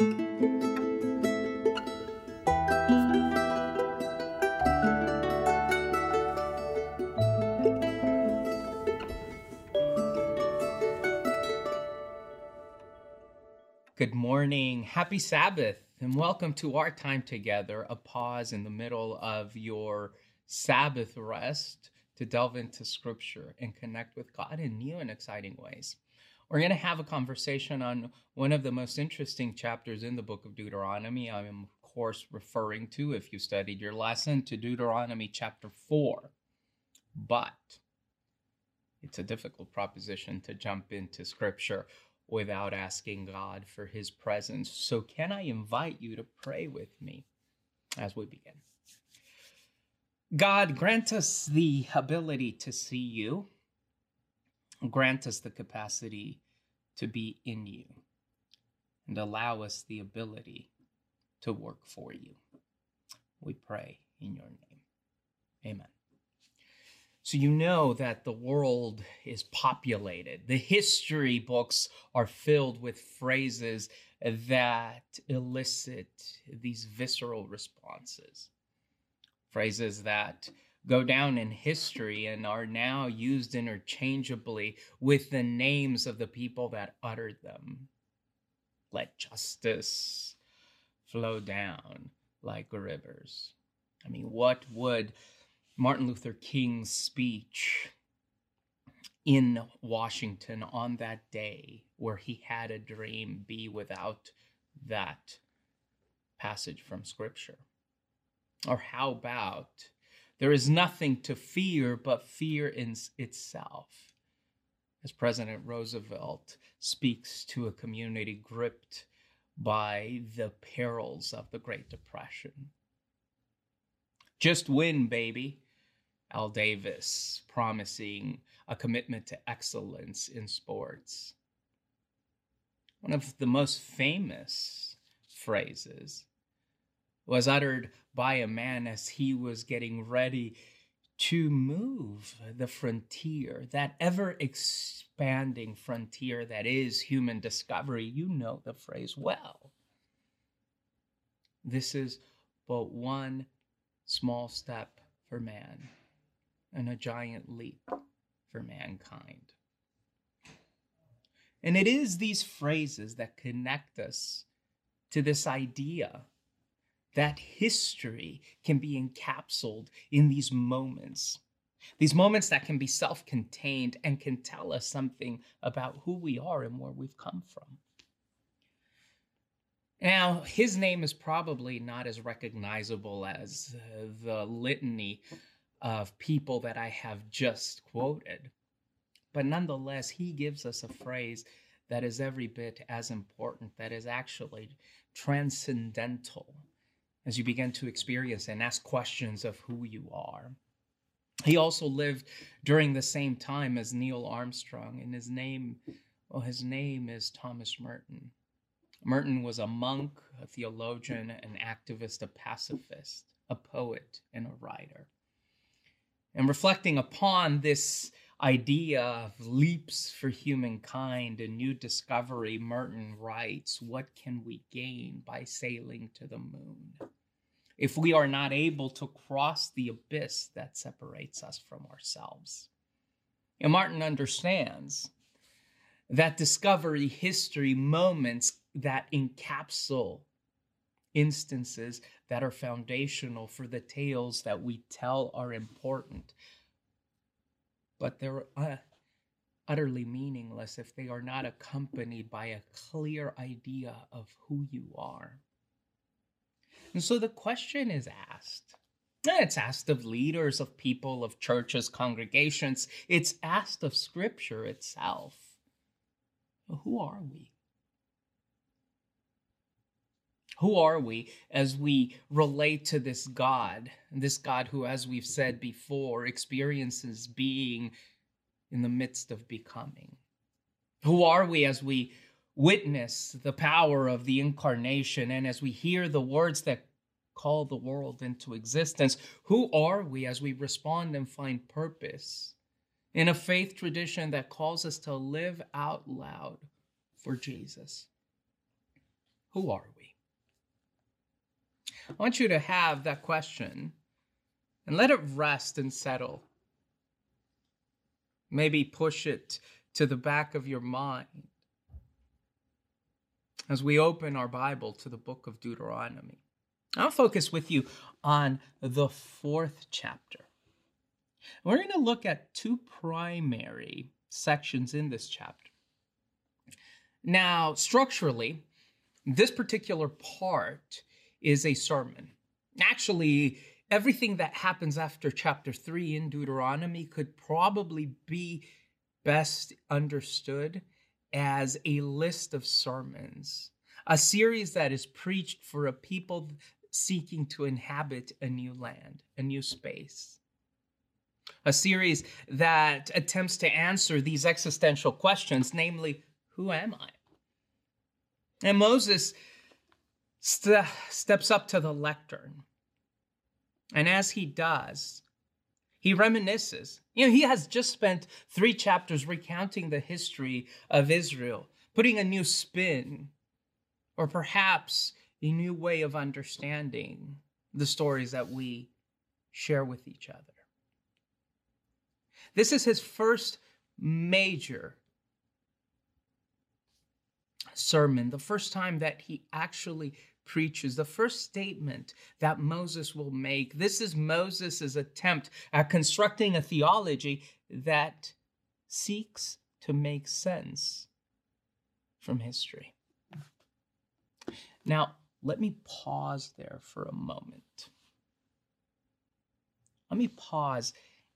Good morning, happy Sabbath, and welcome to our time together, a pause in the middle of your Sabbath rest to delve into Scripture and connect with God in new and exciting ways. We're going to have a conversation on one of the most interesting chapters in the book of Deuteronomy. I am, of course, referring to, if you studied your lesson, to Deuteronomy chapter 4, but it's a difficult proposition to jump into Scripture without asking God for His presence. So can I invite you to pray with me as we begin? God, grant us the ability to see You. Grant us the capacity to be in You. And allow us the ability to work for You. We pray in Your name. Amen. So you know that the world is populated. The history books are filled with phrases that elicit these visceral responses. Phrases that go down in history and are now used interchangeably with the names of the people that uttered them. Let justice flow down like rivers. I mean, what would Martin Luther King's speech in Washington on that day where he had a dream be without that passage from Scripture? Or how about, there is nothing to fear but fear in itself, as President Roosevelt speaks to a community gripped by the perils of the Great Depression. Just win, baby. Al Davis promising a commitment to excellence in sports. One of the most famous phrases was uttered by a man as he was getting ready to move the frontier, that ever-expanding frontier that is human discovery. You know the phrase well. This is but one small step for man, and a giant leap for mankind. And it is these phrases that connect us to this idea that history can be encapsulated in these moments that can be self-contained and can tell us something about who we are and where we've come from. Now, his name is probably not as recognizable as the litany of people that I have just quoted. But nonetheless, he gives us a phrase that is every bit as important, that is actually transcendental as you begin to experience and ask questions of who you are. He also lived during the same time as Neil Armstrong, and his name is Thomas Merton. Merton was a monk, a theologian, an activist, a pacifist, a poet, and a writer. And reflecting upon this idea of leaps for humankind and new discovery, Merton writes, "What can we gain by sailing to the moon if we are not able to cross the abyss that separates us from ourselves?" And Merton understands that discovery, history, moments that encapsulate instances that are foundational for the tales that we tell are important, but they're utterly meaningless if they are not accompanied by a clear idea of who you are. And so the question is asked. It's asked of leaders, of people, of churches, congregations. It's asked of Scripture itself. Who are we? Who are we as we relate to this God who, as we've said before, experiences being in the midst of becoming? Who are we as we witness the power of the incarnation and as we hear the words that call the world into existence? Who are we as we respond and find purpose in a faith tradition that calls us to live out loud for Jesus? Who are we? I want you to have that question and let it rest and settle. Maybe push it to the back of your mind as we open our Bible to the book of Deuteronomy. I'll focus with you on the 4th chapter. We're going to look at two primary sections in this chapter. Now, structurally, this particular part is a sermon. Actually, everything that happens after chapter 3 in Deuteronomy could probably be best understood as a list of sermons, a series that is preached for a people seeking to inhabit a new land, a new space. A series that attempts to answer these existential questions, namely, who am I? And Moses steps up to the lectern. And as he does, he reminisces. You know, he has just spent 3 chapters recounting the history of Israel, putting a new spin, or perhaps a new way of understanding the stories that we share with each other. This is his first major sermon, the first time that he actually preaches, the first statement that Moses will make. This is Moses' attempt at constructing a theology that seeks to make sense from history. Now, let me pause there for a moment. Let me pause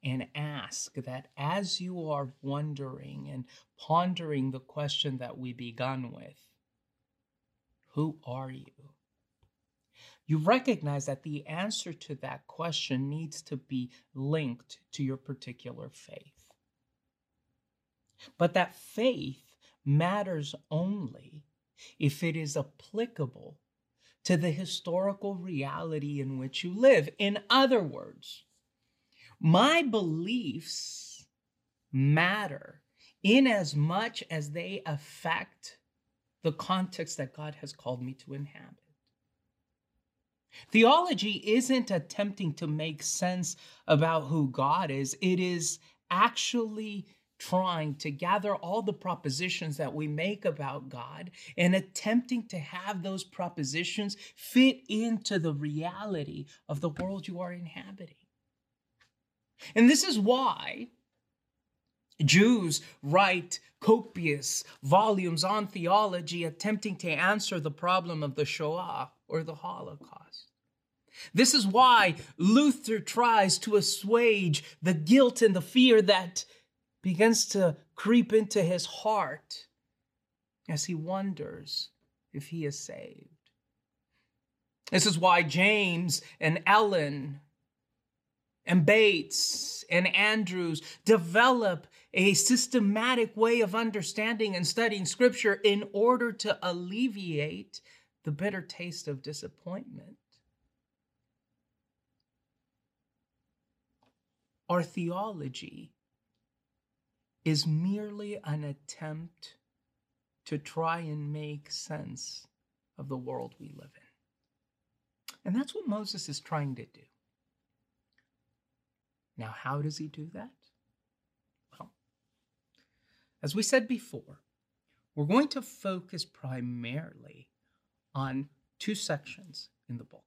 and ask that as you are wondering and pondering the question that we began with, who are you? You recognize that the answer to that question needs to be linked to your particular faith. But that faith matters only if it is applicable to the historical reality in which you live. In other words, my beliefs matter in as much as they affect the context that God has called me to inhabit. Theology isn't attempting to make sense about who God is. It is actually trying to gather all the propositions that we make about God and attempting to have those propositions fit into the reality of the world you are inhabiting. And this is why Jews write copious volumes on theology attempting to answer the problem of the Shoah or the Holocaust. This is why Luther tries to assuage the guilt and the fear that begins to creep into his heart as he wonders if he is saved. This is why James and Ellen and Bates and Andrews develop a systematic way of understanding and studying Scripture in order to alleviate the bitter taste of disappointment. Our theology is merely an attempt to try and make sense of the world we live in. And that's what Moses is trying to do. Now, how does he do that? Well, as we said before, we're going to focus primarily on 2 sections in the book.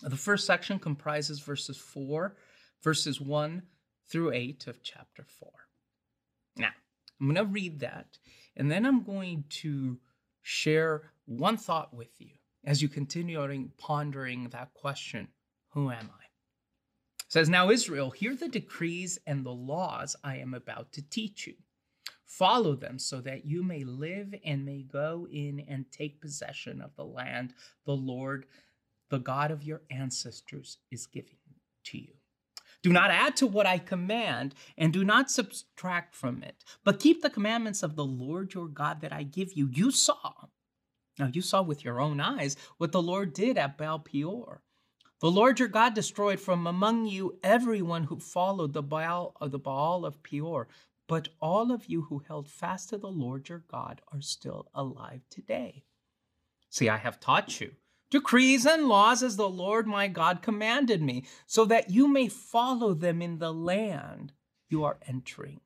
The first section comprises verses 1 through 8 of chapter 4. Now, I'm going to read that, and then I'm going to share one thought with you as you continue pondering that question, who am I? It says, "Now Israel, hear the decrees and the laws I am about to teach you. Follow them so that you may live and may go in and take possession of the land the Lord, the God of your ancestors, is giving to you. Do not add to what I command and do not subtract from it, but keep the commandments of the Lord your God that I give you. You saw with your own eyes what the Lord did at Baal Peor. The Lord your God destroyed from among you everyone who followed the Baal of Peor, but all of you who held fast to the Lord your God are still alive today. See, I have taught you decrees and laws as the Lord my God commanded me, so that you may follow them in the land you are entering,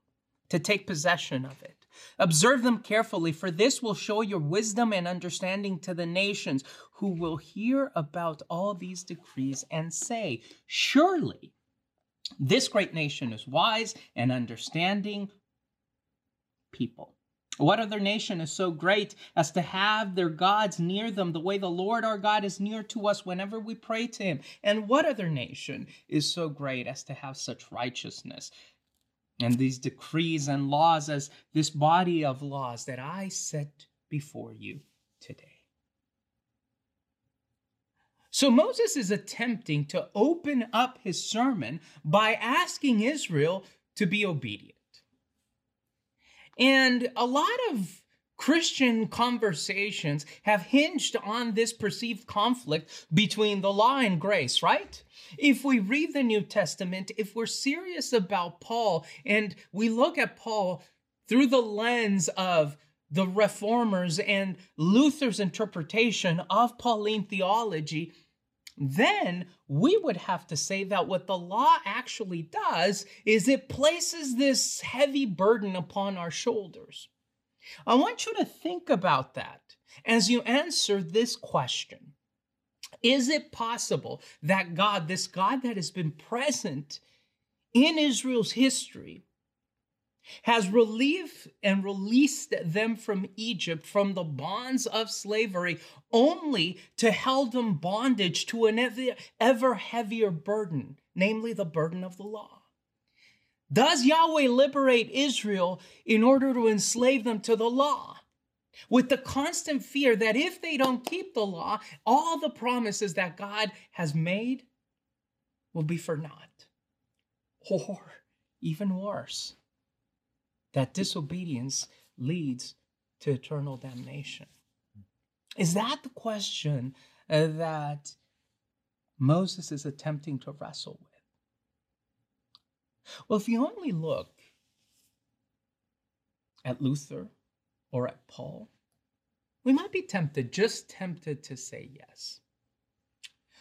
to take possession of it. Observe them carefully, for this will show your wisdom and understanding to the nations, who will hear about all these decrees and say, surely this great nation is wise and understanding people. What other nation is so great as to have their gods near them the way the Lord our God is near to us whenever we pray to him? And what other nation is so great as to have such righteousness and these decrees and laws as this body of laws that I set before you today? So Moses is attempting to open up his sermon by asking Israel to be obedient. And a lot of Christian conversations have hinged on this perceived conflict between the law and grace, right? If we read the New Testament, if we're serious about Paul, and we look at Paul through the lens of the Reformers and Luther's interpretation of Pauline theology, then we would have to say that what the law actually does is it places this heavy burden upon our shoulders. I want you to think about that as you answer this question. Is it possible that God, this God that has been present in Israel's history, has relieved and released them from Egypt, from the bonds of slavery, only to held them bondage to an ever heavier burden, namely the burden of the law? Does Yahweh liberate Israel in order to enslave them to the law, with the constant fear that if they don't keep the law, all the promises that God has made will be for naught? Or even worse, that disobedience leads to eternal damnation? Is that the question that Moses is attempting to wrestle with? Well, if you only look at Luther or at Paul, we might be tempted, just tempted, to say yes.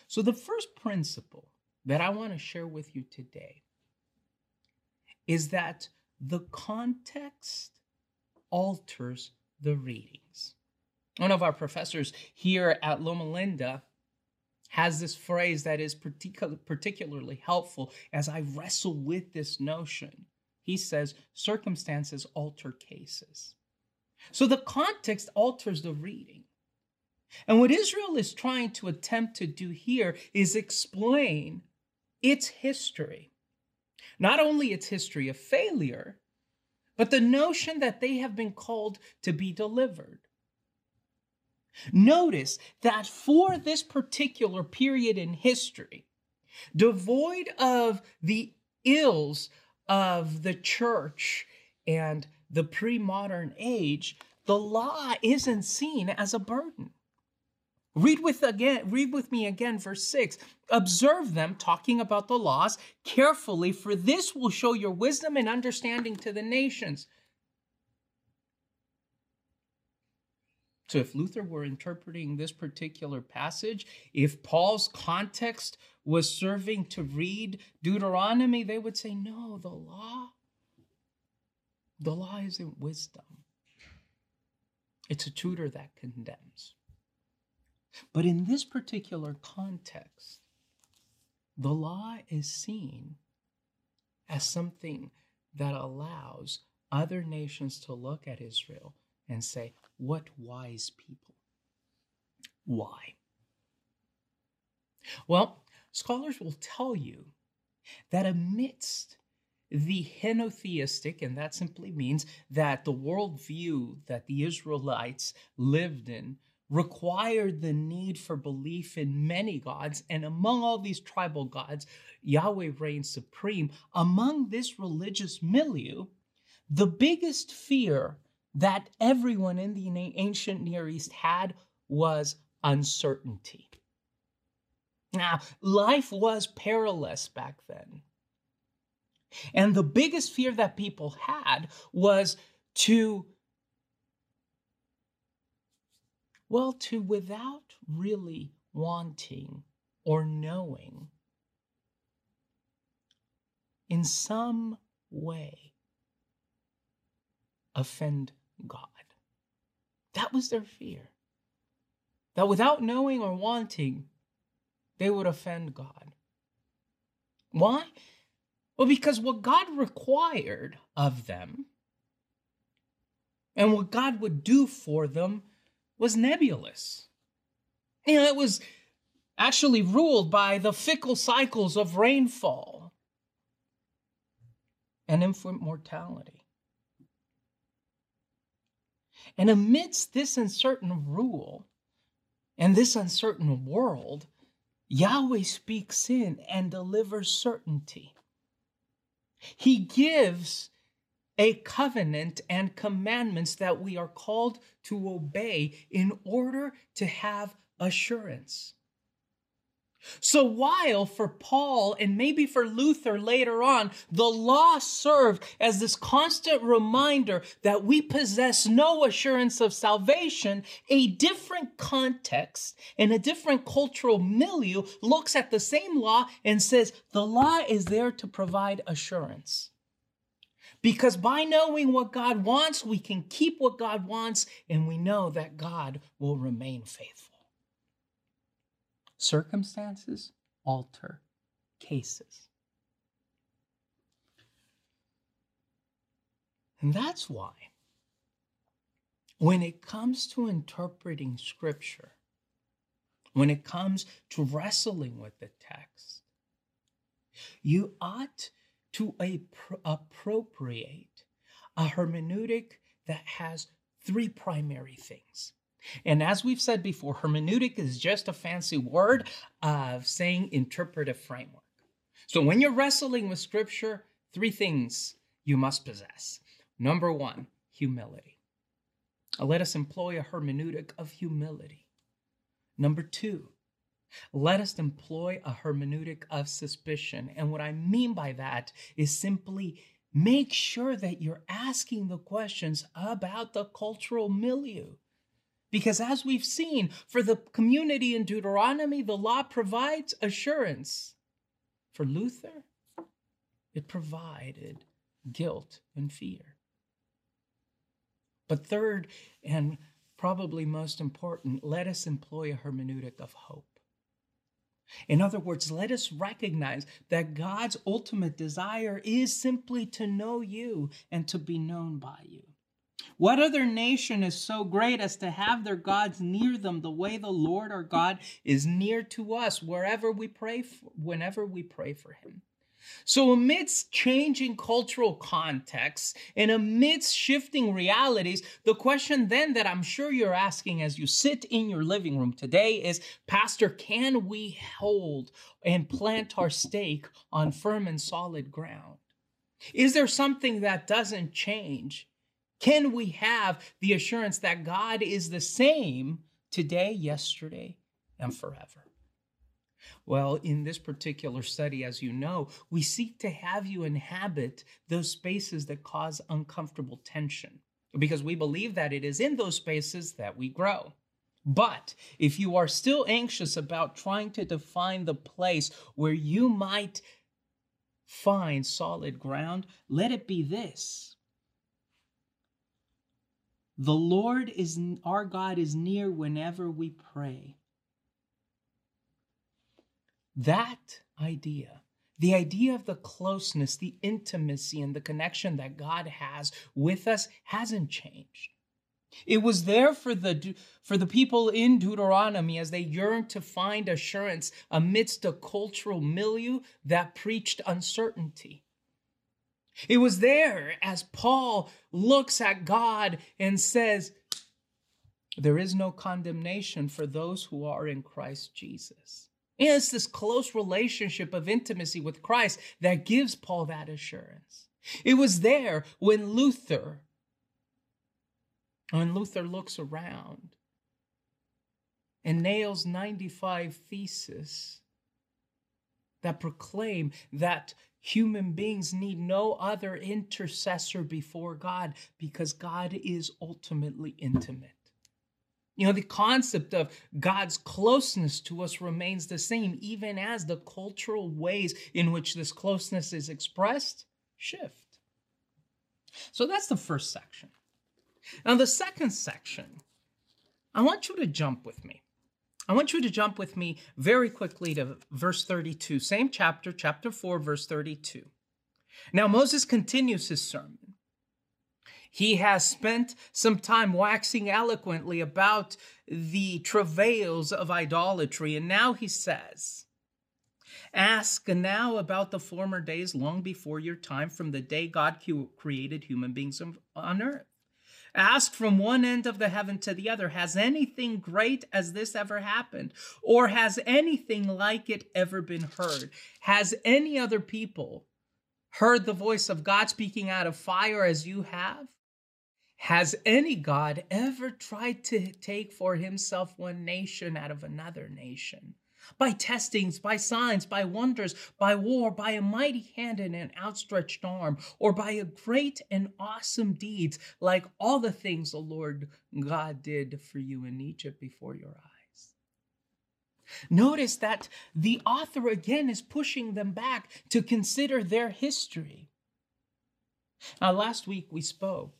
So the first principle that I want to share with you today is that the context alters the readings. One of our professors here at Loma Linda has this phrase that is particularly helpful as I wrestle with this notion. He says, circumstances alter cases. So the context alters the reading. And what Israel is trying to attempt to do here is explain its history. Not only its history of failure, but the notion that they have been called to be delivered. Notice that for this particular period in history, devoid of the ills of the church and the pre-modern age, the law isn't seen as a burden. Read with me again, verse 6. Observe them, talking about the laws, carefully, for this will show your wisdom and understanding to the nations. So if Luther were interpreting this particular passage, if Paul's context was serving to read Deuteronomy, they would say, no, the law isn't wisdom. It's a tutor that condemns. But in this particular context, the law is seen as something that allows other nations to look at Israel and say, what wise people. Why? Well, scholars will tell you that amidst the henotheistic, and that simply means that the worldview that the Israelites lived in required the need for belief in many gods, and among all these tribal gods, Yahweh reigns supreme. Among this religious milieu, the biggest fear that everyone in the ancient Near East had was uncertainty. Now, life was perilous back then. And the biggest fear that people had was to Well, to without really wanting or knowing, in some way, offend God. That was their fear. That without knowing or wanting, they would offend God. Why? Well, because what God required of them and what God would do for them was nebulous. You know, it was actually ruled by the fickle cycles of rainfall and infant mortality. And amidst this uncertain rule and this uncertain world, Yahweh speaks in and delivers certainty. He gives a covenant and commandments that we are called to obey in order to have assurance. So while for Paul and maybe for Luther later on, the law served as this constant reminder that we possess no assurance of salvation, a different context and a different cultural milieu looks at the same law and says, the law is there to provide assurance. Because by knowing what God wants, we can keep what God wants, and we know that God will remain faithful. Circumstances alter cases. And that's why, when it comes to interpreting Scripture, when it comes to wrestling with the text, you ought to appropriate a hermeneutic that has three primary things. And as we've said before, hermeneutic is just a fancy word of saying interpretive framework. So when you're wrestling with Scripture, three things you must possess. Number one, humility. Let us employ a hermeneutic of humility. Number two, let us employ a hermeneutic of suspicion. And what I mean by that is simply make sure that you're asking the questions about the cultural milieu. Because as we've seen, for the community in Deuteronomy, the law provides assurance. For Luther, it provided guilt and fear. But third, and probably most important, let us employ a hermeneutic of hope. In other words, let us recognize that God's ultimate desire is simply to know you and to be known by you. What other nation is so great as to have their gods near them the way the Lord our God is near to us wherever we pray, whenever we pray for him? So amidst changing cultural contexts and amidst shifting realities, the question then that I'm sure you're asking as you sit in your living room today is, Pastor, can we hold and plant our stake on firm and solid ground? Is there something that doesn't change? Can we have the assurance that God is the same today, yesterday, and forever? Well, in this particular study, as you know, we seek to have you inhabit those spaces that cause uncomfortable tension, because we believe that it is in those spaces that we grow. But if you are still anxious about trying to define the place where you might find solid ground, let it be this. The Lord is our God is near whenever we pray. That idea, the idea of the closeness, the intimacy, and the connection that God has with us hasn't changed. It was there for the people in Deuteronomy as they yearned to find assurance amidst a cultural milieu that preached uncertainty. It was there as Paul looks at God and says, there is no condemnation for those who are in Christ Jesus. And it's this close relationship of intimacy with Christ that gives Paul that assurance. It was there when Luther looks around and nails 95 theses that proclaim that human beings need no other intercessor before God because God is ultimately intimate. You know, the concept of God's closeness to us remains the same, even as the cultural ways in which this closeness is expressed shift. So that's the first section. Now, the second section, I want you to jump with me. I want you to jump with me very quickly to verse 32, same chapter, chapter 4, verse 32. Now, Moses continues his sermon. He has spent some time waxing eloquently about the travails of idolatry. And now he says, ask now about the former days long before your time, from the day God created human beings on earth. Ask from one end of the heaven to the other, has anything great as this ever happened? Or has anything like it ever been heard? Has any other people heard the voice of God speaking out of fire as you have? Has any God ever tried to take for himself one nation out of another nation? By testings, by signs, by wonders, by war, by a mighty hand and an outstretched arm, or by a great and awesome deeds, like all the things the Lord God did for you in Egypt before your eyes. Notice that the author again is pushing them back to consider their history. Now, last week we spoke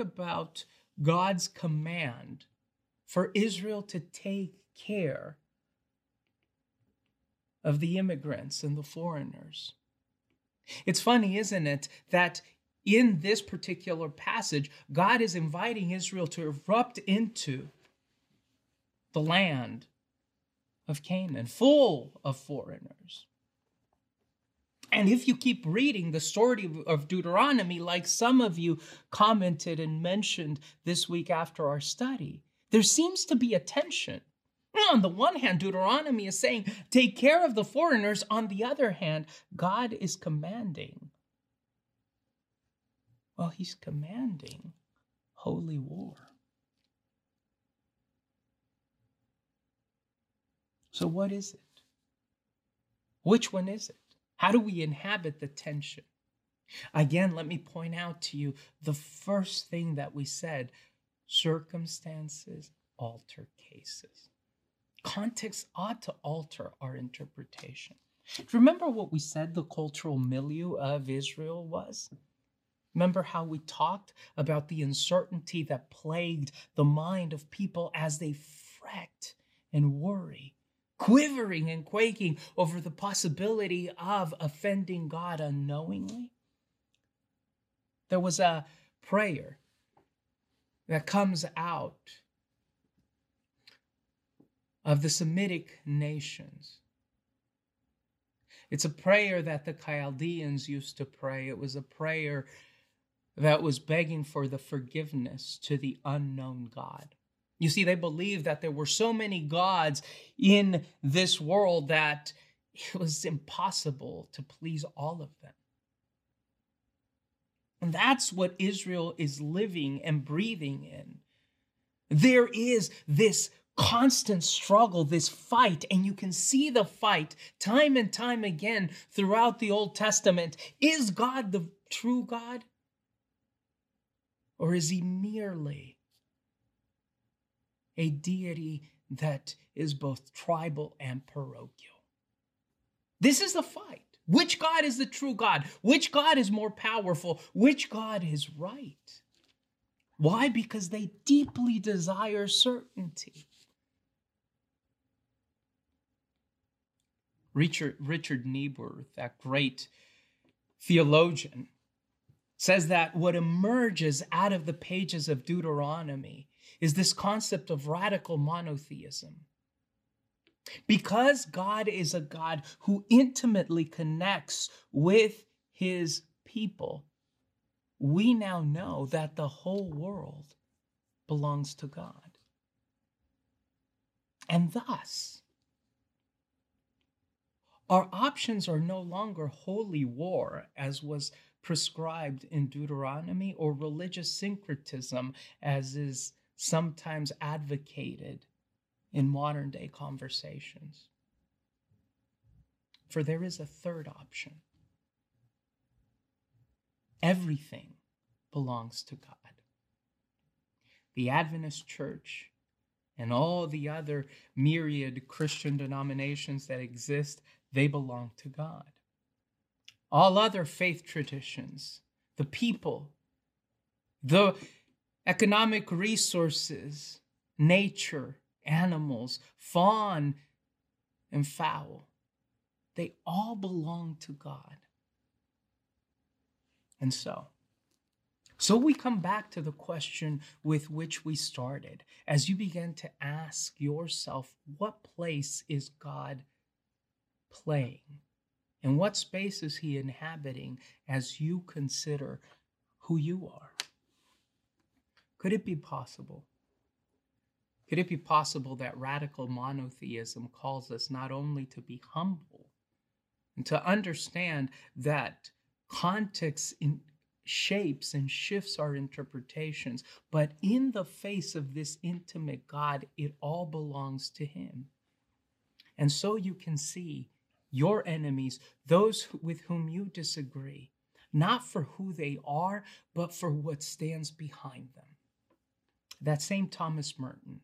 about God's command for Israel to take care of the immigrants and the foreigners. It's funny, isn't it, that in this particular passage, God is inviting Israel to erupt into the land of Canaan, full of foreigners. And if you keep reading the story of Deuteronomy, like some of you commented and mentioned this week after our study, there seems to be a tension. On the one hand, Deuteronomy is saying, take care of the foreigners. On the other hand, God is commanding. Well, he's commanding holy war. So what is it? Which one is it? How do we inhabit the tension? Again, let me point out to you the first thing that we said: circumstances alter cases. Context ought to alter our interpretation. Do you remember what we said the cultural milieu of Israel was? Remember how we talked about the uncertainty that plagued the mind of people as they fret and worry, quivering and quaking over the possibility of offending God unknowingly? There was a prayer that comes out of the Semitic nations. It's a prayer that the Chaldeans used to pray. It was a prayer that was begging for the forgiveness to the unknown God. You see, they believed that there were so many gods in this world that it was impossible to please all of them. And that's what Israel is living and breathing in. There is this constant struggle, this fight, and you can see the fight time and time again throughout the Old Testament. Is God the true God? Or is he merely a deity that is both tribal and parochial? This is the fight. Which God is the true God? Which God is more powerful? Which God is right? Why? Because they deeply desire certainty. Richard Niebuhr, that great theologian, says that what emerges out of the pages of Deuteronomy is this concept of radical monotheism. Because God is a God who intimately connects with his people, we now know that the whole world belongs to God. And thus, our options are no longer holy war, as was prescribed in Deuteronomy, or religious syncretism, as is sometimes advocated in modern day conversations. For there is a third option. Everything belongs to God. the Adventist Church, and all the other myriad Christian denominations that exist, they belong to God. All other faith traditions, the people, the economic resources, nature, animals, fawn and fowl, they all belong to God. And so we come back to the question with which we started. As you begin to ask yourself, what place is God playing? And what space is he inhabiting as you consider who you are? Could it be possible? Could it be possible that radical monotheism calls us not only to be humble and to understand that context shapes and shifts our interpretations, but in the face of this intimate God, it all belongs to him. And so you can see your enemies, those with whom you disagree, not for who they are, but for what stands behind them. That same Thomas Merton,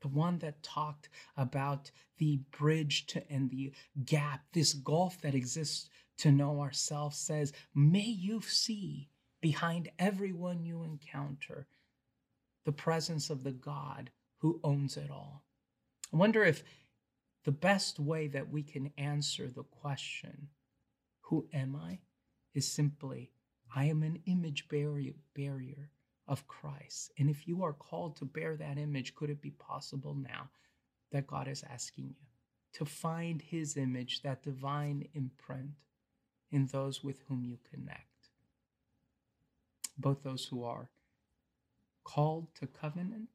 the one that talked about the bridge and the gap, this gulf that exists to know ourselves, says, may you see behind everyone you encounter the presence of the God who owns it all. I wonder if the best way that we can answer the question, who am I, is simply, I am an image barrier of Christ. And if you are called to bear that image, could it be possible now that God is asking you to find his image, that divine imprint, in those with whom you connect? Both those who are called to covenant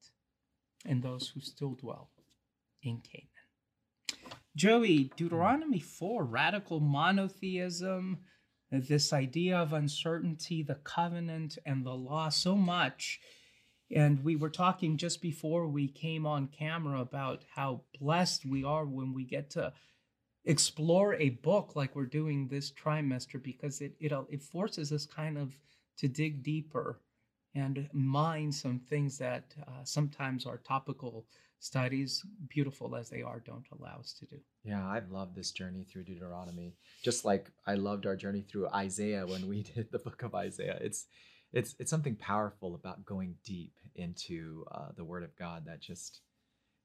and those who still dwell in Canaan. Joey, Deuteronomy 4, radical monotheism, this idea of uncertainty, the covenant and the law, so much. And we were talking just before we came on camera about how blessed we are when we get to explore a book like we're doing this trimester, because it forces us kind of to dig deeper and mine some things that sometimes our topical studies, beautiful as they are, don't allow us to do. Yeah, I've loved this journey through Deuteronomy, just like I loved our journey through Isaiah when we did the book of Isaiah. It's something powerful about going deep into the Word of God that just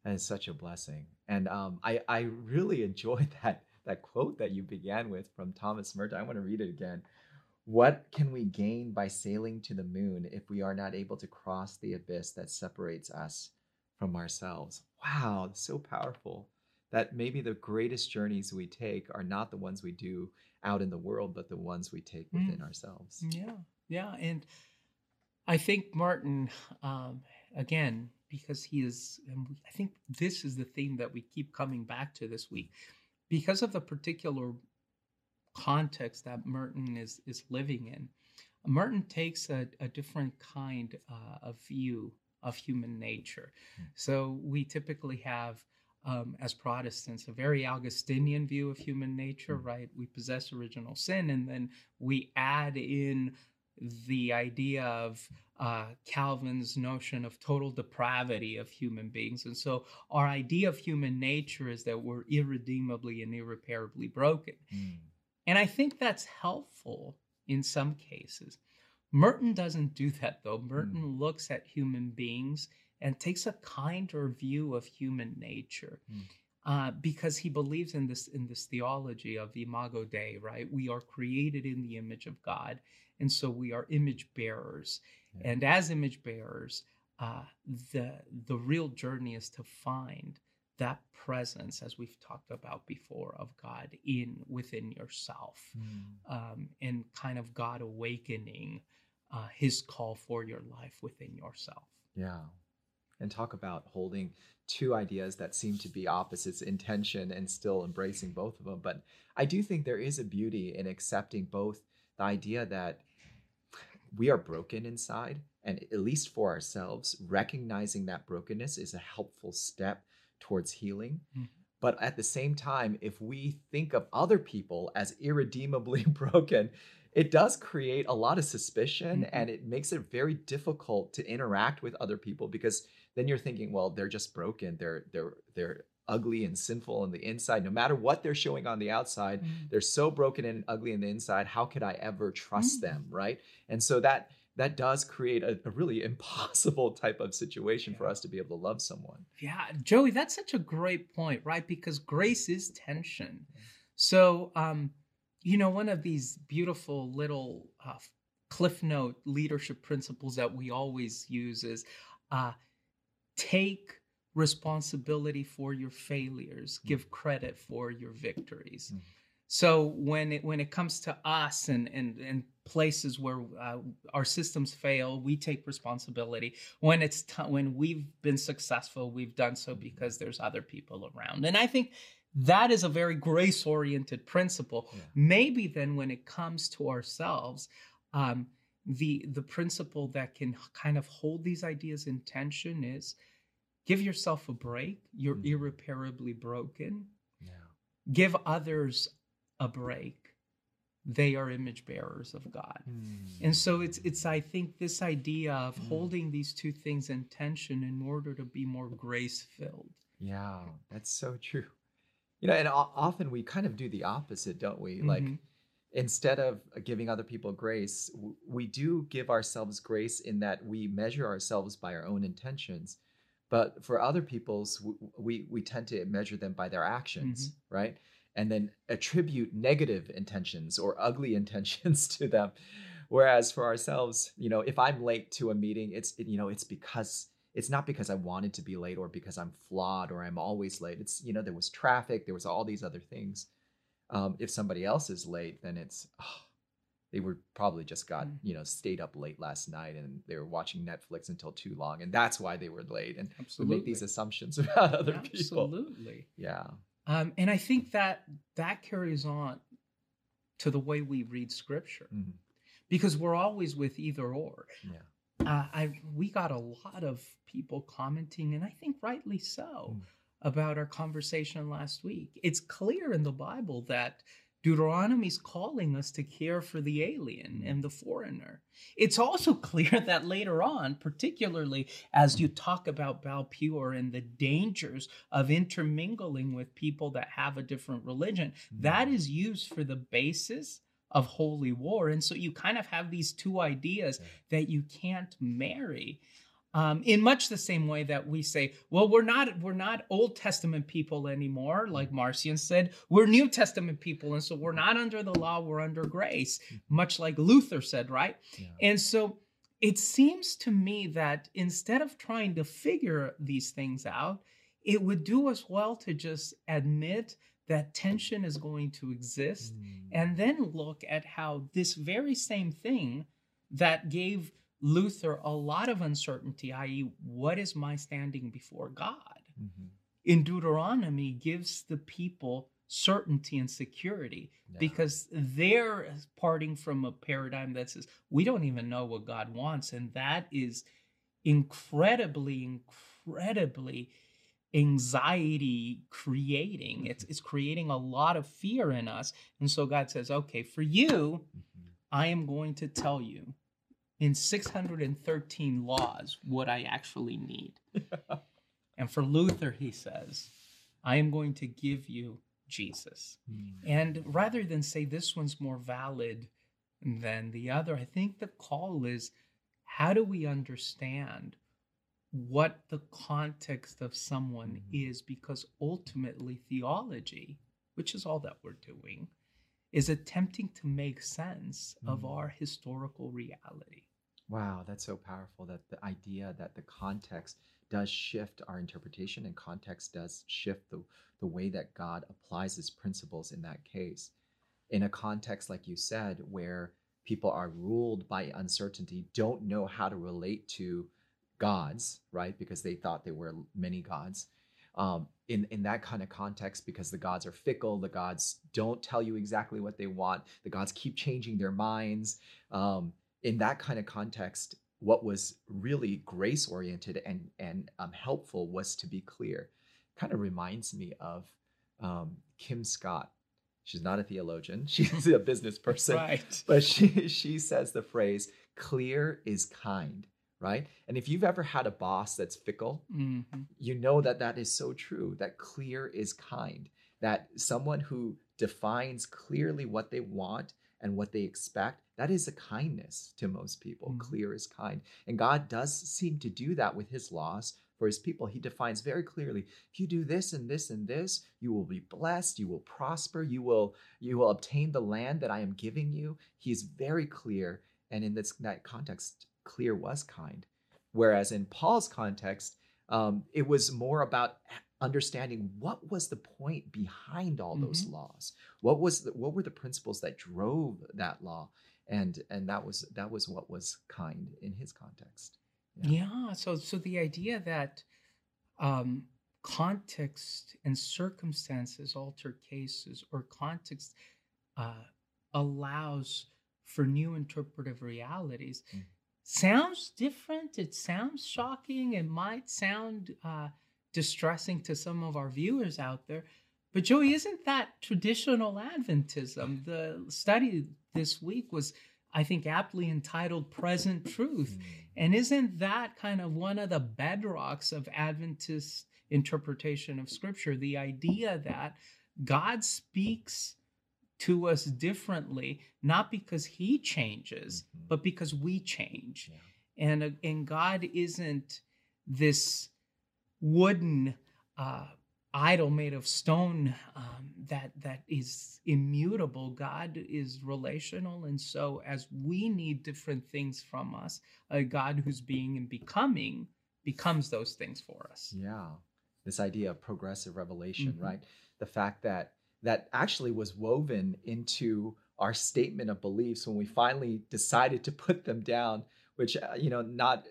is such a blessing. And I really enjoyed that quote that you began with from Thomas Merton. I want to read it again. What can we gain by sailing to the moon if we are not able to cross the abyss that separates us from ourselves? Wow, that's so powerful. That maybe the greatest journeys we take are not the ones we do out in the world, but the ones we take within ourselves. Yeah. And I think Martin, again, because he is, and I think this is the theme that we keep coming back to this week, because of the particular context that Merton is living in, Merton takes a different kind of view of human nature. So we typically have, as Protestants, a very Augustinian view of human nature, right? We possess original sin, and then we add in the idea of Calvin's notion of total depravity of human beings. And so our idea of human nature is that we're irredeemably and irreparably broken. And I think that's helpful in some cases. Merton doesn't do that, though. Merton looks at human beings and takes a kinder view of human nature because he believes in this theology of Imago Dei, right? We are created in the image of God, and so we are image bearers. Yeah. And as image bearers, the real journey is to find that presence, as we've talked about before, of God within yourself, and kind of God awakening his call for your life within yourself. Yeah. And talk about holding two ideas that seem to be opposites in tension and still embracing both of them. But I do think there is a beauty in accepting both the idea that we are broken inside, and at least for ourselves, recognizing that brokenness is a helpful step towards healing. But at the same time, if we think of other people as irredeemably broken, it does create a lot of suspicion, mm-hmm. and it makes it very difficult to interact with other people, because then you're thinking, well, they're just broken. They're ugly and sinful on the inside. No matter what they're showing on the outside, mm-hmm. they're so broken and ugly on the inside. How could I ever trust mm-hmm. them, right? And so that does create a really impossible type of situation for us to be able to love someone. Yeah, Joey, that's such a great point, right? Because grace is tension. So, you know, one of these beautiful little Cliff Note leadership principles that we always use is take responsibility for your failures, mm-hmm. give credit for your victories. Mm-hmm. So when it comes to us and places where our systems fail, we take responsibility. When it's when we've been successful, we've done so because there's other people around. And I think that is a very grace-oriented principle. Yeah. Maybe then when it comes to ourselves, the principle that can kind of hold these ideas in tension is give yourself a break. You're irreparably broken. Yeah. Give others a break. They are image bearers of God. And so it's I think this idea of holding these two things in tension in order to be more grace-filled. Yeah, that's so true. You know, and often we kind of do the opposite, don't we? Mm-hmm. Like, instead of giving other people grace, we do give ourselves grace in that we measure ourselves by our own intentions. But for other people's, we tend to measure them by their actions, mm-hmm. right? And then attribute negative intentions or ugly intentions to them. Whereas for ourselves, you know, if I'm late to a meeting, it's because it's not because I wanted to be late or because I'm flawed or I'm always late. It's, you know, there was traffic, there was all these other things. If somebody else is late, then it's, they were probably just stayed up late last night and they were watching Netflix until too long. And that's why they were late. And we make these assumptions about other people. Absolutely. Yeah. And I think that carries on to the way we read scripture, mm-hmm. because we're always with either or. Yeah. We got a lot of people commenting, and I think rightly so, about our conversation last week. It's clear in the Bible that Deuteronomy is calling us to care for the alien and the foreigner. It's also clear that later on, particularly as you talk about Baal Peor and the dangers of intermingling with people that have a different religion, that is used for the basis of holy war. And so you kind of have these two ideas that you can't marry. In much the same way that we say, well, we're not Old Testament people anymore, like Marcion said, we're New Testament people. And so we're not under the law, we're under grace, much like Luther said, right? Yeah. And so it seems to me that instead of trying to figure these things out, it would do us well to just admit that tension is going to exist and then look at how this very same thing that gave Luther a lot of uncertainty, i.e., what is my standing before God? Mm-hmm. In Deuteronomy gives the people certainty and security because they're parting from a paradigm that says, we don't even know what God wants. And that is incredibly anxiety creating. Mm-hmm. It's creating a lot of fear in us. And so God says, okay, for you, I am going to tell you in 613 laws, what I actually need. And for Luther, he says, I am going to give you Jesus. And rather than say this one's more valid than the other, I think the call is, how do we understand what the context of someone is? Because ultimately theology, which is all that we're doing, is attempting to make sense of our historical reality. Wow, that's so powerful, that the idea that the context does shift our interpretation and context does shift the way that God applies his principles in that case. In a context, like you said, where people are ruled by uncertainty, don't know how to relate to gods, right? Because they thought there were many gods. In that kind of context, because the gods are fickle, the gods don't tell you exactly what they want, the gods keep changing their minds. In that kind of context, what was really grace-oriented and helpful was to be clear. Kind of reminds me of Kim Scott, She's not a theologian. She's a business person. Right. But she says the phrase, clear is kind, right? And if you've ever had a boss that's fickle, mm-hmm. you know that that is so true, that clear is kind, that someone who defines clearly what they want and what they expect, that is a kindness to most people. Mm-hmm. Clear is kind. And God does seem to do that with his laws for his people. He defines very clearly, if you do this and this and this, you will be blessed, you will prosper, you will obtain the land that I am giving you. He's very clear. And in that context, clear was kind. Whereas in Paul's context, it was more about understanding what was the point behind all mm-hmm. those laws. What were the principles that drove that law? And that was what was kind in his context. Yeah. So the idea that context and circumstances alter cases, or context allows for new interpretive realities, mm-hmm. sounds different. It sounds shocking. It might sound distressing to some of our viewers out there. But Joey, isn't that traditional Adventism? The study this week was, I think, aptly entitled Present Truth. And isn't that kind of one of the bedrocks of Adventist interpretation of Scripture? The idea that God speaks to us differently, not because he changes, mm-hmm. but because we change. Yeah. And God isn't this wooden idol made of stone that is immutable. God is relational. And so as we need different things from us, a God who's being and becoming becomes those things for us. Yeah. This idea of progressive revelation, mm-hmm. right? The fact that actually was woven into our statement of beliefs when we finally decided to put them down, which, not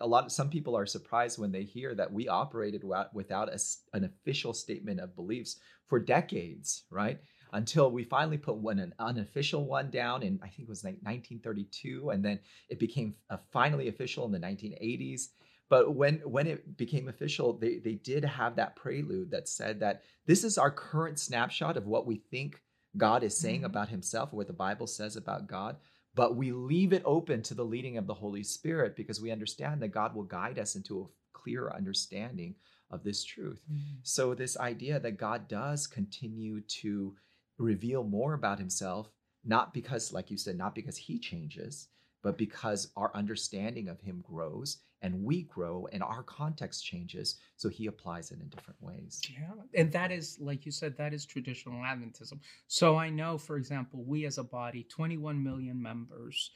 a lot of some people are surprised when they hear that we operated without an official statement of beliefs for decades, right? Until we finally put an unofficial one down in, I think it was like 1932, and then it became finally official in the 1980s. But when it became official, they did have that prelude that said that this is our current snapshot of what we think God is saying mm-hmm. about himself, or what the Bible says about God. But we leave it open to the leading of the Holy Spirit, because we understand that God will guide us into a clearer understanding of this truth. Mm-hmm. So this idea that God does continue to reveal more about himself, not because, like you said, not because he changes, but because our understanding of him grows and we grow and our context changes. So he applies it in different ways. Yeah. And that is, like you said, that is traditional Adventism. So I know, for example, we as a body, 21 million members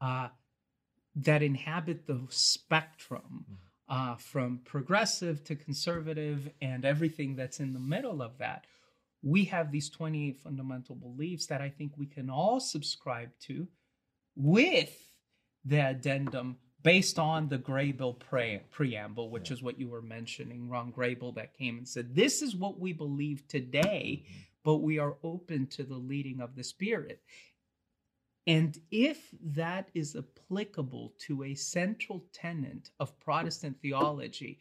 that inhabit the spectrum from progressive to conservative and everything that's in the middle of that. We have these 28 fundamental beliefs that I think we can all subscribe to, with the addendum based on the Graybill preamble, which is what you were mentioning, Ron Graybill, that came and said, this is what we believe today, but we are open to the leading of the Spirit. And if that is applicable to a central tenet of Protestant theology,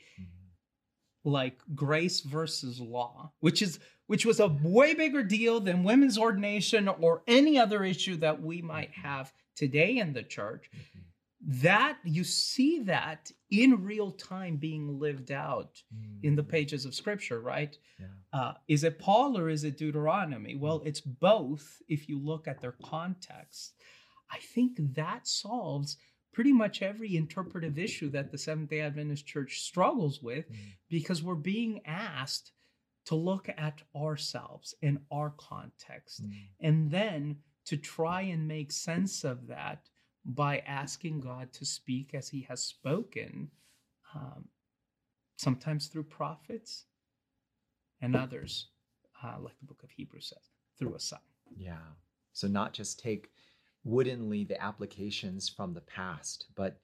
like grace versus law, which was a way bigger deal than women's ordination or any other issue that we might have today in the church, that you see that in real time being lived out in the pages of Scripture, right? Yeah. Is it Paul or is it Deuteronomy? Well, it's both if you look at their context. I think that solves pretty much every interpretive issue that the Seventh-day Adventist Church struggles with, because we're being asked to look at ourselves in our context, and then to try and make sense of that by asking God to speak as he has spoken, sometimes through prophets and others, like the book of Hebrews says, through a son. Yeah. So not just take woodenly the applications from the past, but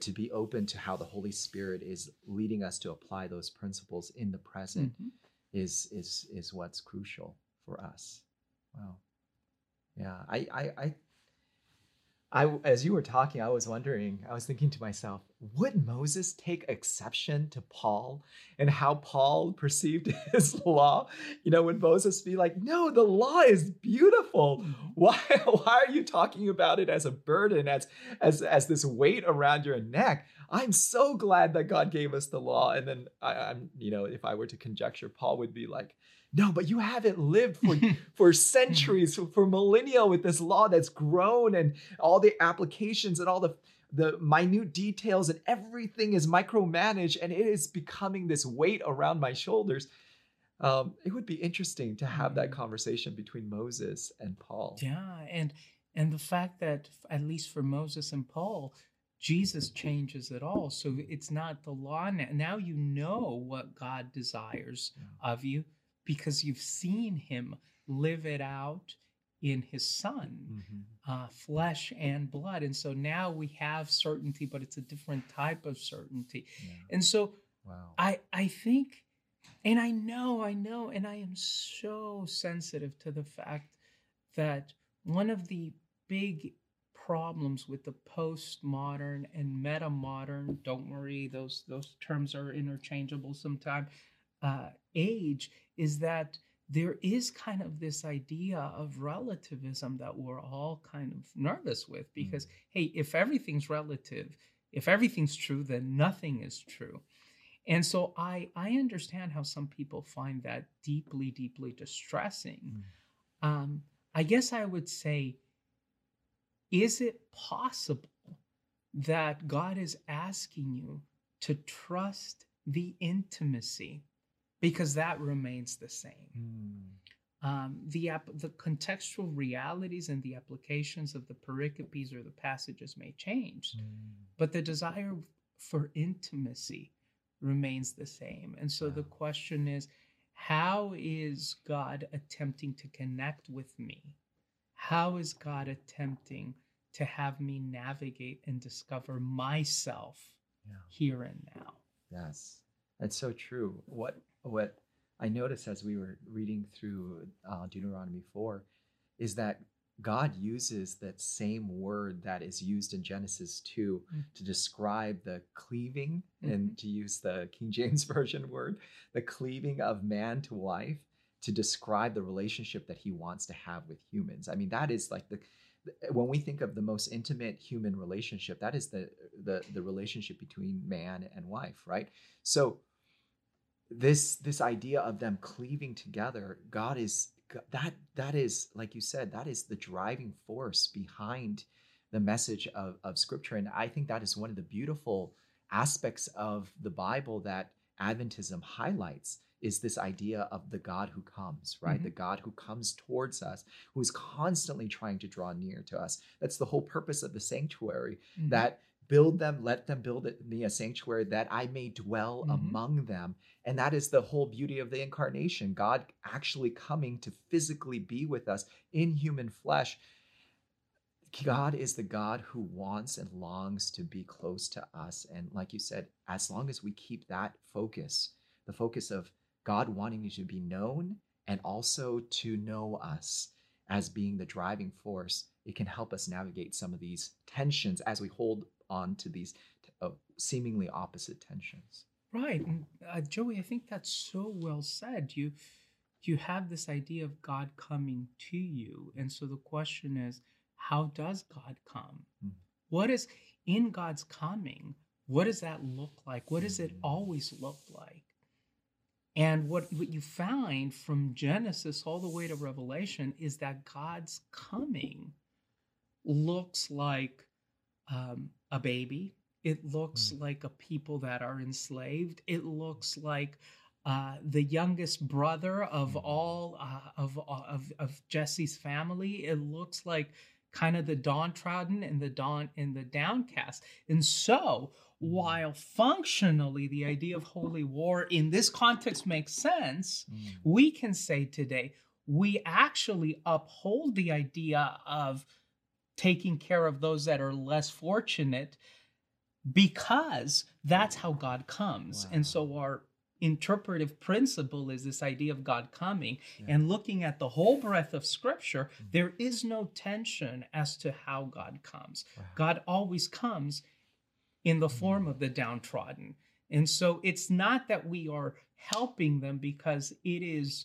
to be open to how the Holy Spirit is leading us to apply those principles in the present is what's crucial for us. Wow. Yeah. I, as you were talking, I was thinking to myself, would Moses take exception to Paul and how Paul perceived his law? You know, would Moses be like, no, the law is beautiful. Why are you talking about it as a burden, as this weight around your neck? I'm so glad that God gave us the law. And then I'm, you know, if I were to conjecture, Paul would be like, no, but you haven't lived for centuries, for millennia with this law that's grown and all the applications and all the minute details and everything is micromanaged and it is becoming this weight around my shoulders. It would be interesting to have that conversation between Moses and Paul. Yeah, and the fact that, at least for Moses and Paul, Jesus changes it all. So it's not the law now. Now you know what God desires of you because you've seen him live it out in his son, flesh and blood. And so now we have certainty, but it's a different type of certainty. Yeah. And so I think, and I know, and I am so sensitive to the fact that one of the big problems with the postmodern and metamodern, don't worry, those terms are interchangeable sometime, age, is that there is kind of this idea of relativism that we're all kind of nervous with because, hey, if everything's relative, if everything's true, then nothing is true. And so I understand how some people find that deeply, deeply distressing. I guess I would say, is it possible that God is asking you to trust the intimacy? Because that remains the same. The contextual realities and the applications of the pericopes or the passages may change, but the desire for intimacy remains the same. And so the question is, how is God attempting to connect with me? How is God attempting to have me navigate and discover myself here and now? Yes, that's so true. What I noticed as we were reading through Deuteronomy 4 is that God uses that same word that is used in Genesis 2 to describe the cleaving, and to use the King James Version word, the cleaving of man to wife, to describe the relationship that he wants to have with humans. I mean, that is like when we think of the most intimate human relationship, that is the relationship between man and wife, right? So this idea of them cleaving together, God is that is, like you said, that is the driving force behind the message of Scripture. And I think that is one of the beautiful aspects of the Bible that Adventism highlights, is this idea of the God who comes, right? The God who comes towards us, who is constantly trying to draw near to us. That's the whole purpose of the sanctuary, that build them, let them build me a sanctuary that I may dwell among them. And that is the whole beauty of the incarnation, God actually coming to physically be with us in human flesh. God is the God who wants and longs to be close to us. And like you said, as long as we keep that focus, the focus of God wanting you to be known and also to know us as being the driving force, it can help us navigate some of these tensions as we hold on to these seemingly opposite tensions. Right. Joey, I think that's so well said. You have this idea of God coming to you. And so the question is, how does God come? What is in God's coming? What does that look like? What does it always look like? And what you find from Genesis all the way to Revelation is that God's coming looks like a baby. It looks like a people that are enslaved. It looks like the youngest brother of all of Jesse's family. It looks like kind of the downtrodden and the downcast. And so while functionally the idea of holy war in this context makes sense, we can say today, we actually uphold the idea of taking care of those that are less fortunate because that's how God comes. Wow. And so our interpretive principle is this idea of God coming and looking at the whole breadth of Scripture, there is no tension as to how God comes. Wow. God always comes in the form of the downtrodden. And so it's not that we are helping them, because it is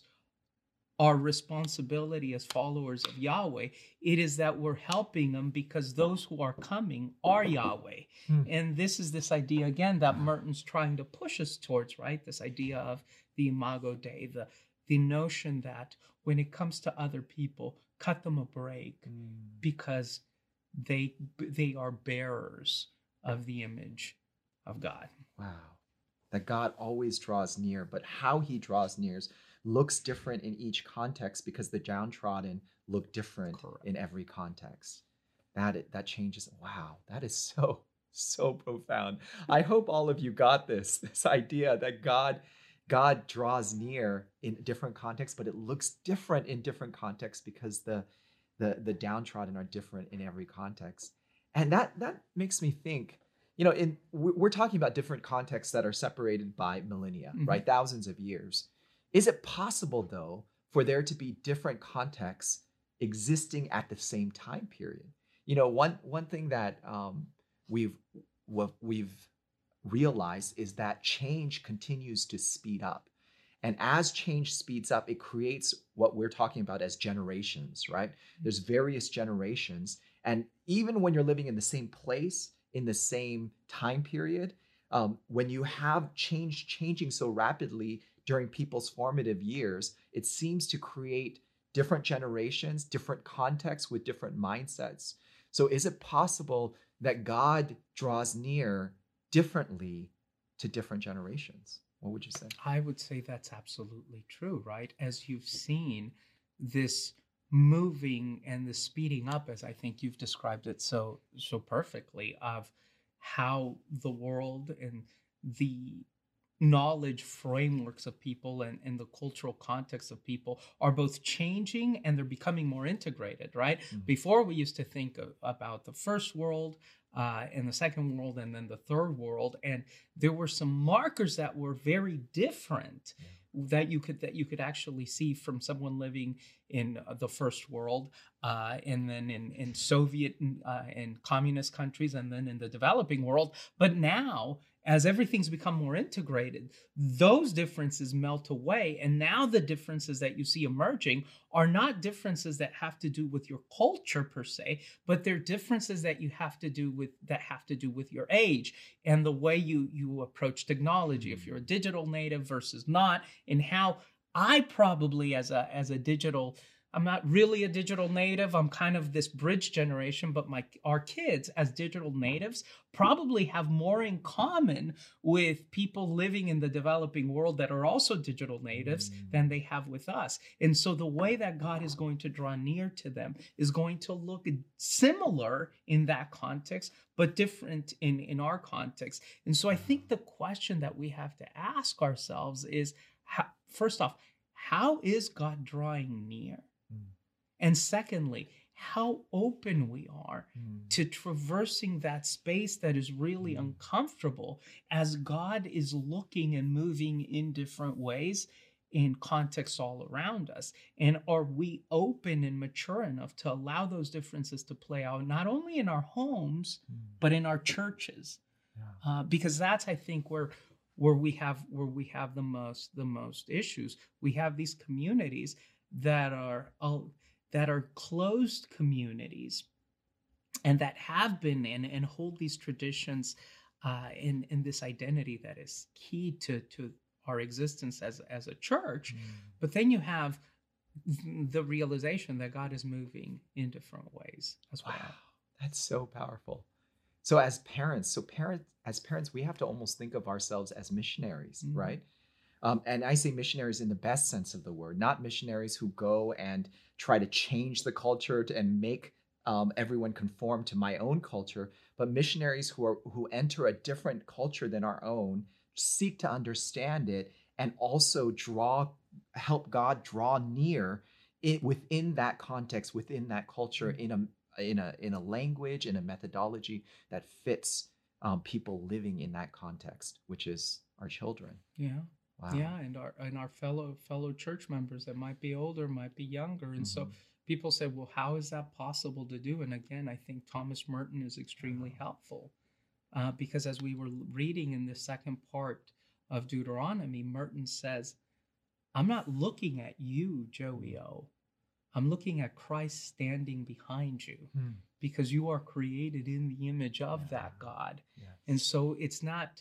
our responsibility as followers of Yahweh. It is that we're helping them because those who are coming are Yahweh. And this is this idea, again, that Merton's trying to push us towards, right? This idea of the Imago Dei, the notion that when it comes to other people, cut them a break because they are bearers of the image of God. Wow. That God always draws near, but how he draws near looks different in each context, because the downtrodden look different in every context. That changes. Wow, that is so profound. I hope all of you got this idea that God draws near in different contexts, but it looks different in different contexts because the downtrodden are different in every context. And that makes me think, you know, we're talking about different contexts that are separated by millennia, right? Thousands of years. Is it possible, though, for there to be different contexts existing at the same time period? You know, one thing that we've realized is that change continues to speed up. And as change speeds up, it creates what we're talking about as generations, right? There's various generations. And even when you're living in the same place, in the same time period, when you have change changing so rapidly during people's formative years, it seems to create different generations, different contexts with different mindsets. So is it possible that God draws near differently to different generations? What would you say? I would say that's absolutely true, right? As you've seen this moving and the speeding up, as I think you've described it so perfectly, of how the world and the knowledge frameworks of people and the cultural context of people are both changing, and they're becoming more integrated, right? Mm-hmm. Before, we used to think about the first world and the second world and then the third world, and there were some markers that were very different that you could actually see from someone living in the first world and then in Soviet and communist countries and then in the developing world. But now, as everything's become more integrated, those differences melt away. And now the differences that you see emerging are not differences that have to do with your culture per se, but they're differences that you have to do with your age and the way you approach technology, if you're a digital native versus not, and how I probably I'm not really a digital native. I'm kind of this bridge generation, but our kids as digital natives probably have more in common with people living in the developing world that are also digital natives than they have with us. And so the way that God is going to draw near to them is going to look similar in that context, but different in our context. And so I think the question that we have to ask ourselves is, first off, how is God drawing near? And secondly, how open we are to traversing that space that is really uncomfortable as God is looking and moving in different ways in contexts all around us. And are we open and mature enough to allow those differences to play out, not only in our homes, but in our churches? Yeah. Because that's, I think, where we have the most issues. We have these communities that are closed communities, and that have been and hold these traditions in this identity that is key to our existence as a church. But then you have the realization that God is moving in different ways as well. Wow, that's so powerful. So as parents, we have to almost think of ourselves as missionaries, right? And I say missionaries in the best sense of the word, not missionaries who go and try to change the culture and make everyone conform to my own culture, but missionaries who enter a different culture than our own, seek to understand it, and also help God draw near it within that context, within that culture, in a language, in a methodology that fits people living in that context, which is our children. Yeah. Wow. Yeah, and our fellow church members that might be older, might be younger. And so people say, well, how is that possible to do? And again, I think Thomas Merton is extremely helpful because as we were reading in the second part of Deuteronomy, Merton says, I'm not looking at you, Joey O. I'm looking at Christ standing behind you because you are created in the image of that God. Yeah. And so it's not,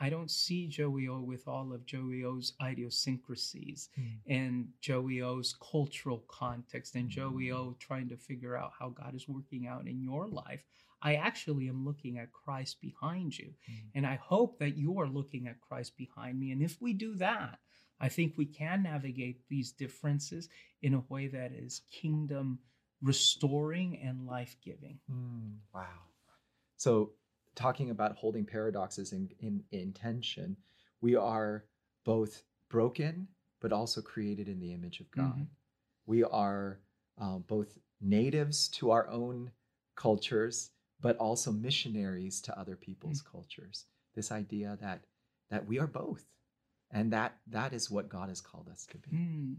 I don't see Joey O with all of Joey O's idiosyncrasies and Joey O's cultural context and Joey O trying to figure out how God is working out in your life. I actually am looking at Christ behind you. And I hope that you are looking at Christ behind me. And if we do that, I think we can navigate these differences in a way that is kingdom restoring and life-giving. Wow. So talking about holding paradoxes in tension, we are both broken, but also created in the image of God. We are both natives to our own cultures, but also missionaries to other people's cultures. This idea that we are both. And that is what God has called us to be.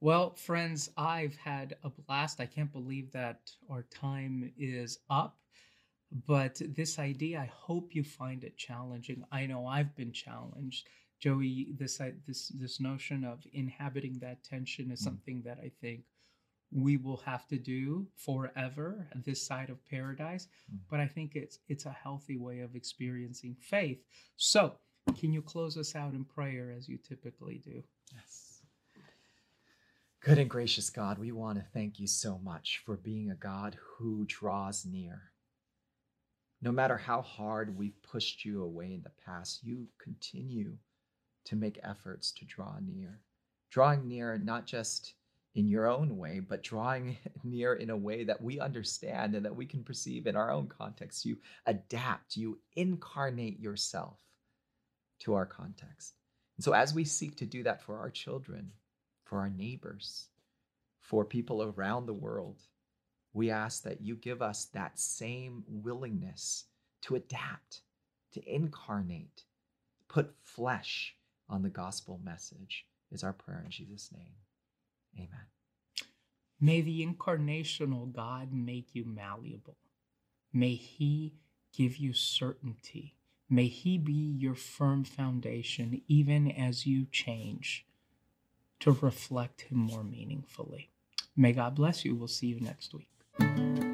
Well, friends, I've had a blast. I can't believe that our time is up. But this idea, I hope you find it challenging. I know I've been challenged. Joey, this notion of inhabiting that tension is something that I think we will have to do forever, this side of paradise. But I think it's a healthy way of experiencing faith. So, can you close us out in prayer as you typically do? Yes. Good and gracious God, we want to thank you so much for being a God who draws near. No matter how hard we've pushed you away in the past, you continue to make efforts to draw near. Drawing near not just in your own way, but drawing near in a way that we understand and that we can perceive in our own context. You adapt, you incarnate yourself to our context. And so as we seek to do that for our children, for our neighbors, for people around the world, we ask that you give us that same willingness to adapt, to incarnate, put flesh on the gospel message is our prayer in Jesus' name. Amen. May the incarnational God make you malleable. May he give you certainty. May he be your firm foundation, even as you change, to reflect him more meaningfully. May God bless you. We'll see you next week.